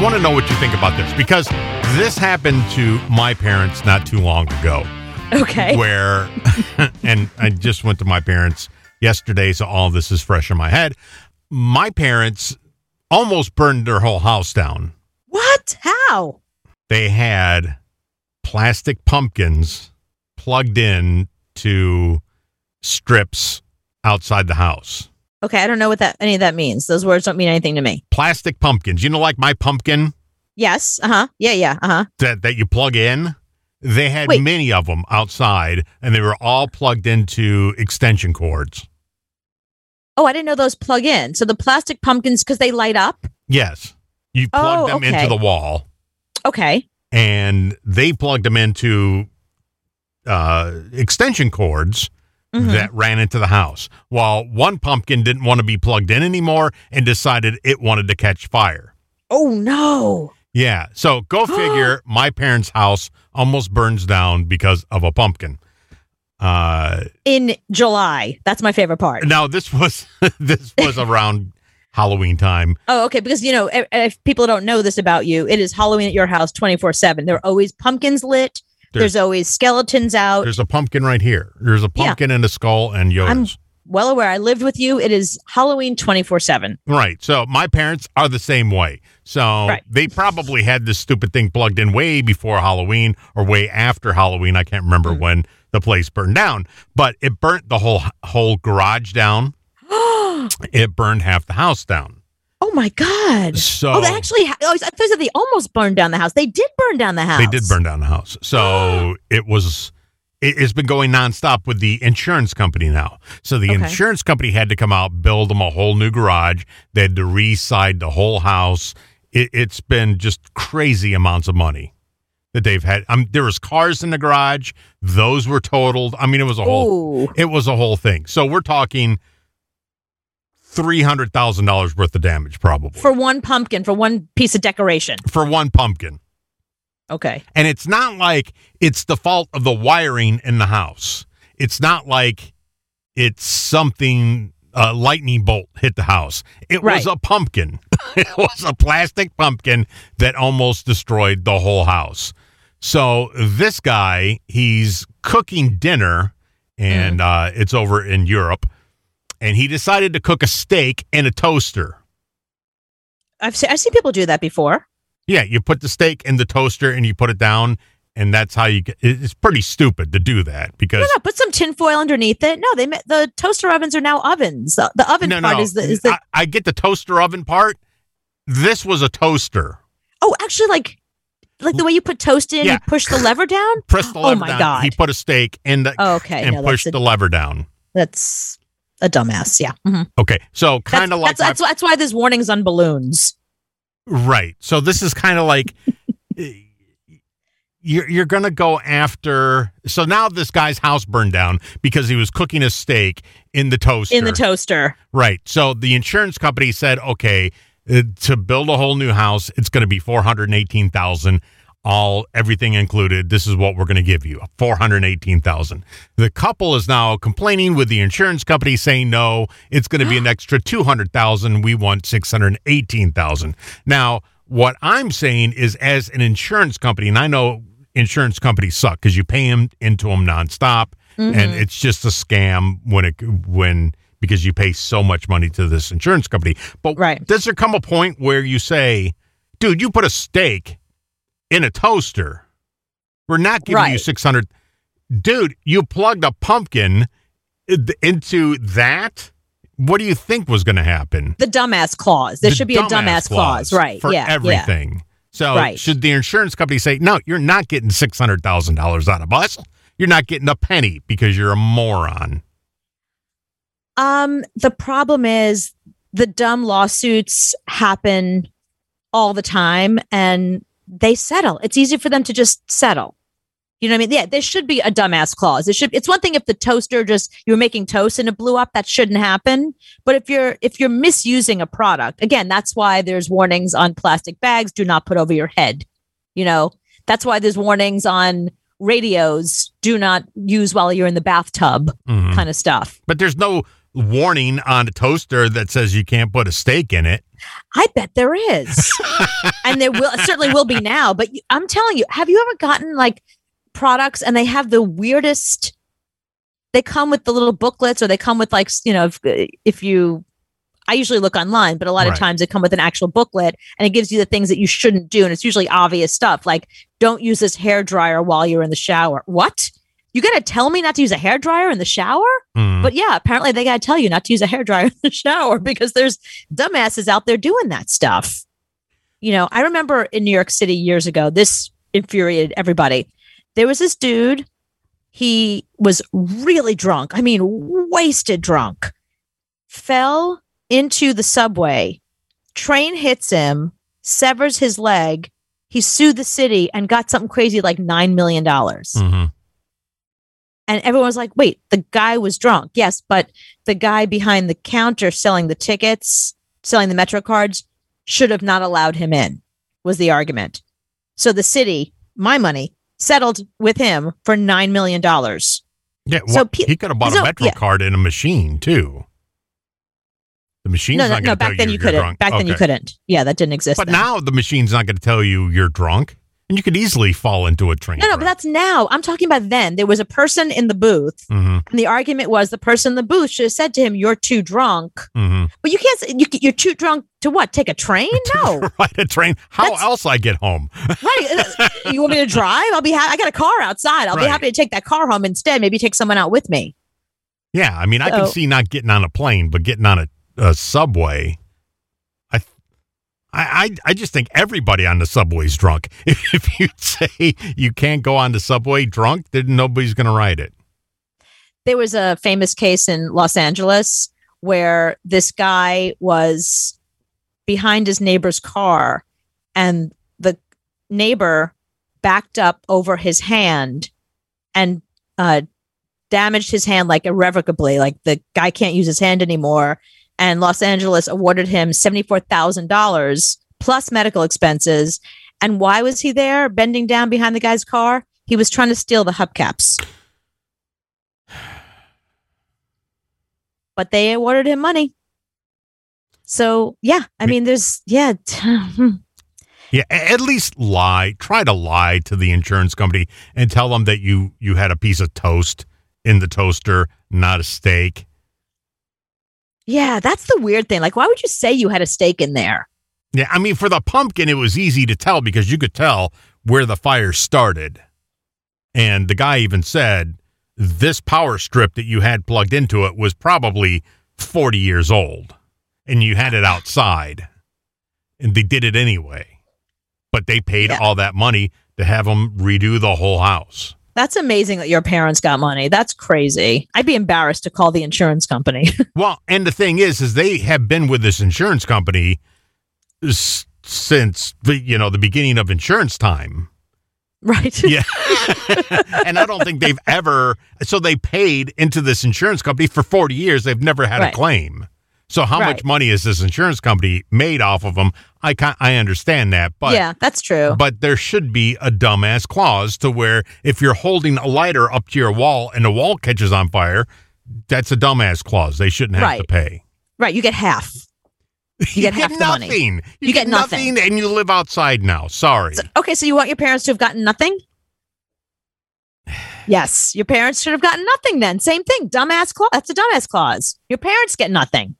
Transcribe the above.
I want to know what you think about this, because this happened to my parents not too long ago. Okay. Where, and I just went to my parents yesterday, so all this is fresh in my head. My parents almost burned their whole house down. What? How? They had plastic pumpkins plugged in to strips outside the house. Okay, I don't know what any of that means. Those words don't mean anything to me. Plastic pumpkins. You know, like my pumpkin? Yes. Uh-huh. Yeah, uh-huh. That you plug in? They had many of them outside, and they were all plugged into extension cords. Oh, I didn't know those plug in. So the plastic pumpkins, because they light up? Yes. You plug them into the wall. Okay. And they plugged them into extension cords that ran into the house. While one pumpkin didn't want to be plugged in anymore and decided it wanted to catch fire. Oh, no. Yeah. So go figure, my parents' house almost burns down because of a pumpkin. In July. That's my favorite part. Now, this was around Halloween time. Oh, okay. Because, you know, if people don't know this about you, it is Halloween at your house 24/7. There are always pumpkins lit. There's always skeletons out. There's a pumpkin right here. There's a pumpkin and a skull and yours. I'm well aware. I lived with you. It is Halloween 24/7. Right. So my parents are the same way. So they probably had this stupid thing plugged in way before Halloween or way after Halloween. I can't remember when the place burned down, but it burnt the whole garage down. It burned half the house down. Oh, my God. So they actually, I thought they almost burned down the house. They did burn down the house. They did burn down the house. So it's been going nonstop with the insurance company now. So the insurance company had to come out, build them a whole new garage. They had to re-side the whole house. It's been just crazy amounts of money that they've had. There was cars in the garage. Those were totaled. I mean, it was a whole thing. So we're talking $300,000 worth of damage, probably. For one pumpkin, for one piece of decoration. For one pumpkin. Okay. And it's not like it's the fault of the wiring in the house. It's not like it's something, a lightning bolt hit the house. It was a pumpkin. It was a plastic pumpkin that almost destroyed the whole house. So this guy, he's cooking dinner, and it's over in Europe. And he decided to cook a steak in a toaster. I've seen people do that before. Yeah, you put the steak in the toaster and you put it down, and that's how you get. It's pretty stupid to do that because no, put some tinfoil underneath it. No, the toaster ovens are now ovens. The oven part is the. I get the toaster oven part. This was a toaster. Oh, actually, like the way you put toast in, you push the lever down. Press the lever down. Oh my God! He put a steak in the and pushed the lever down. That's a dumbass, yeah. Mm-hmm. Okay, so kind of like... That's why there's warnings on balloons. Right, so this is kind of like... you're going to go after... So now this guy's house burned down because he was cooking a steak in the toaster. In the toaster. Right, so the insurance company said, okay, to build a whole new house, it's going to be $418,000, everything included. This is what we're going to give you, $418,000. The couple is now complaining with the insurance company, saying no, it's going to be an extra $200,000. We want $618,000. Now, what I'm saying is, as an insurance company, and I know insurance companies suck because you pay them into them nonstop, and it's just a scam because you pay so much money to this insurance company. But does there come a point where you say, dude, you put a steak in a toaster. We're not giving you $600. Dude, you plugged a pumpkin into that? What do you think was going to happen? The dumbass clause. There should be a dumbass clause. Right. For everything. Yeah. So should the insurance company say, no, you're not getting $600,000 out of us. You're not getting a penny because you're a moron. The problem is the dumb lawsuits happen all the time, and they settle. It's easy for them to just settle. You know what I mean? Yeah, there should be a dumbass clause. It's one thing if the toaster you were making toast and it blew up, that shouldn't happen. But if you're misusing a product, again, that's why there's warnings on plastic bags, do not put over your head. You know, that's why there's warnings on radios, do not use while you're in the bathtub kind of stuff. But there's no warning on a toaster that says you can't put a steak in it. I bet there is. And there will certainly will be now. But I'm telling you, have you ever gotten like products and they have the weirdest, they come with the little booklets or they come with like, you know, if you, I usually look online, but a lot of times they come with an actual booklet and it gives you the things that you shouldn't do. And it's usually obvious stuff like don't use this hairdryer while you're in the shower. What? You got to tell me not to use a hairdryer in the shower? Mm. But yeah, apparently they got to tell you not to use a hairdryer in the shower because there's dumbasses out there doing that stuff. You know, I remember in New York City years ago, this infuriated everybody. There was this dude. He was really drunk. I mean, wasted drunk. Fell into the subway. Train hits him, severs his leg. He sued the city and got something crazy like $9 million. Mm-hmm. And everyone was like, wait, the guy was drunk. Yes, but the guy behind the counter selling the tickets, selling the Metro cards, should have not allowed him in, was the argument. So the city, my money, settled with him for $9 million. Yeah, well, so he could have bought a Metro card in a machine, too. The machine's not going to tell you you're couldn't. Drunk. Back then you couldn't. Yeah, that didn't exist. But then. Now the machine's not going to tell you you're drunk. And you could easily fall into a train. No, but that's now. I'm talking about then. There was a person in the booth, mm-hmm. and the argument was the person in the booth should have said to him, "You're too drunk." Mm-hmm. But you can't. You're too drunk to what? Take a train? No, ride a train. How else I get home? Right? You want me to drive? I'll be. I got a car outside. I'll be happy to take that car home instead. Maybe take someone out with me. Yeah, I mean, I can see not getting on a plane, but getting on a subway. I just think everybody on the subway's drunk. If you say you can't go on the subway drunk, then nobody's going to ride it. There was a famous case in Los Angeles where this guy was behind his neighbor's car and the neighbor backed up over his hand and damaged his hand like irrevocably. Like the guy can't use his hand anymore. And Los Angeles awarded him $74,000 plus medical expenses. And why was he there bending down behind the guy's car? He was trying to steal the hubcaps. But they awarded him money. So, yeah, I mean, there's, yeah. Yeah, at least lie. Try to lie to the insurance company and tell them that you had a piece of toast in the toaster, not a steak. Yeah, that's the weird thing. Like, why would you say you had a steak in there? Yeah, I mean, for the pumpkin, it was easy to tell because you could tell where the fire started. And the guy even said, this power strip that you had plugged into it was probably 40 years old. And you had it outside. And they did it anyway. But they paid all that money to have them redo the whole house. That's amazing that your parents got money. That's crazy. I'd be embarrassed to call the insurance company. Well, and the thing is they have been with this insurance company since the beginning of insurance time. Right. Yeah. And I don't think they've ever. So they paid into this insurance company for 40 years. They've never had a claim. So how much money has this insurance company made off of them? I understand that. But, yeah, that's true. But there should be a dumbass clause to where if you're holding a lighter up to your wall and the wall catches on fire, that's a dumbass clause. They shouldn't have to pay. Right. You get half. You get half nothing. The money. You get nothing. And you live outside now. Sorry. So you want your parents to have gotten nothing? Yes. Your parents should have gotten nothing then. Same thing. Dumbass clause. That's a dumbass clause. Your parents get nothing.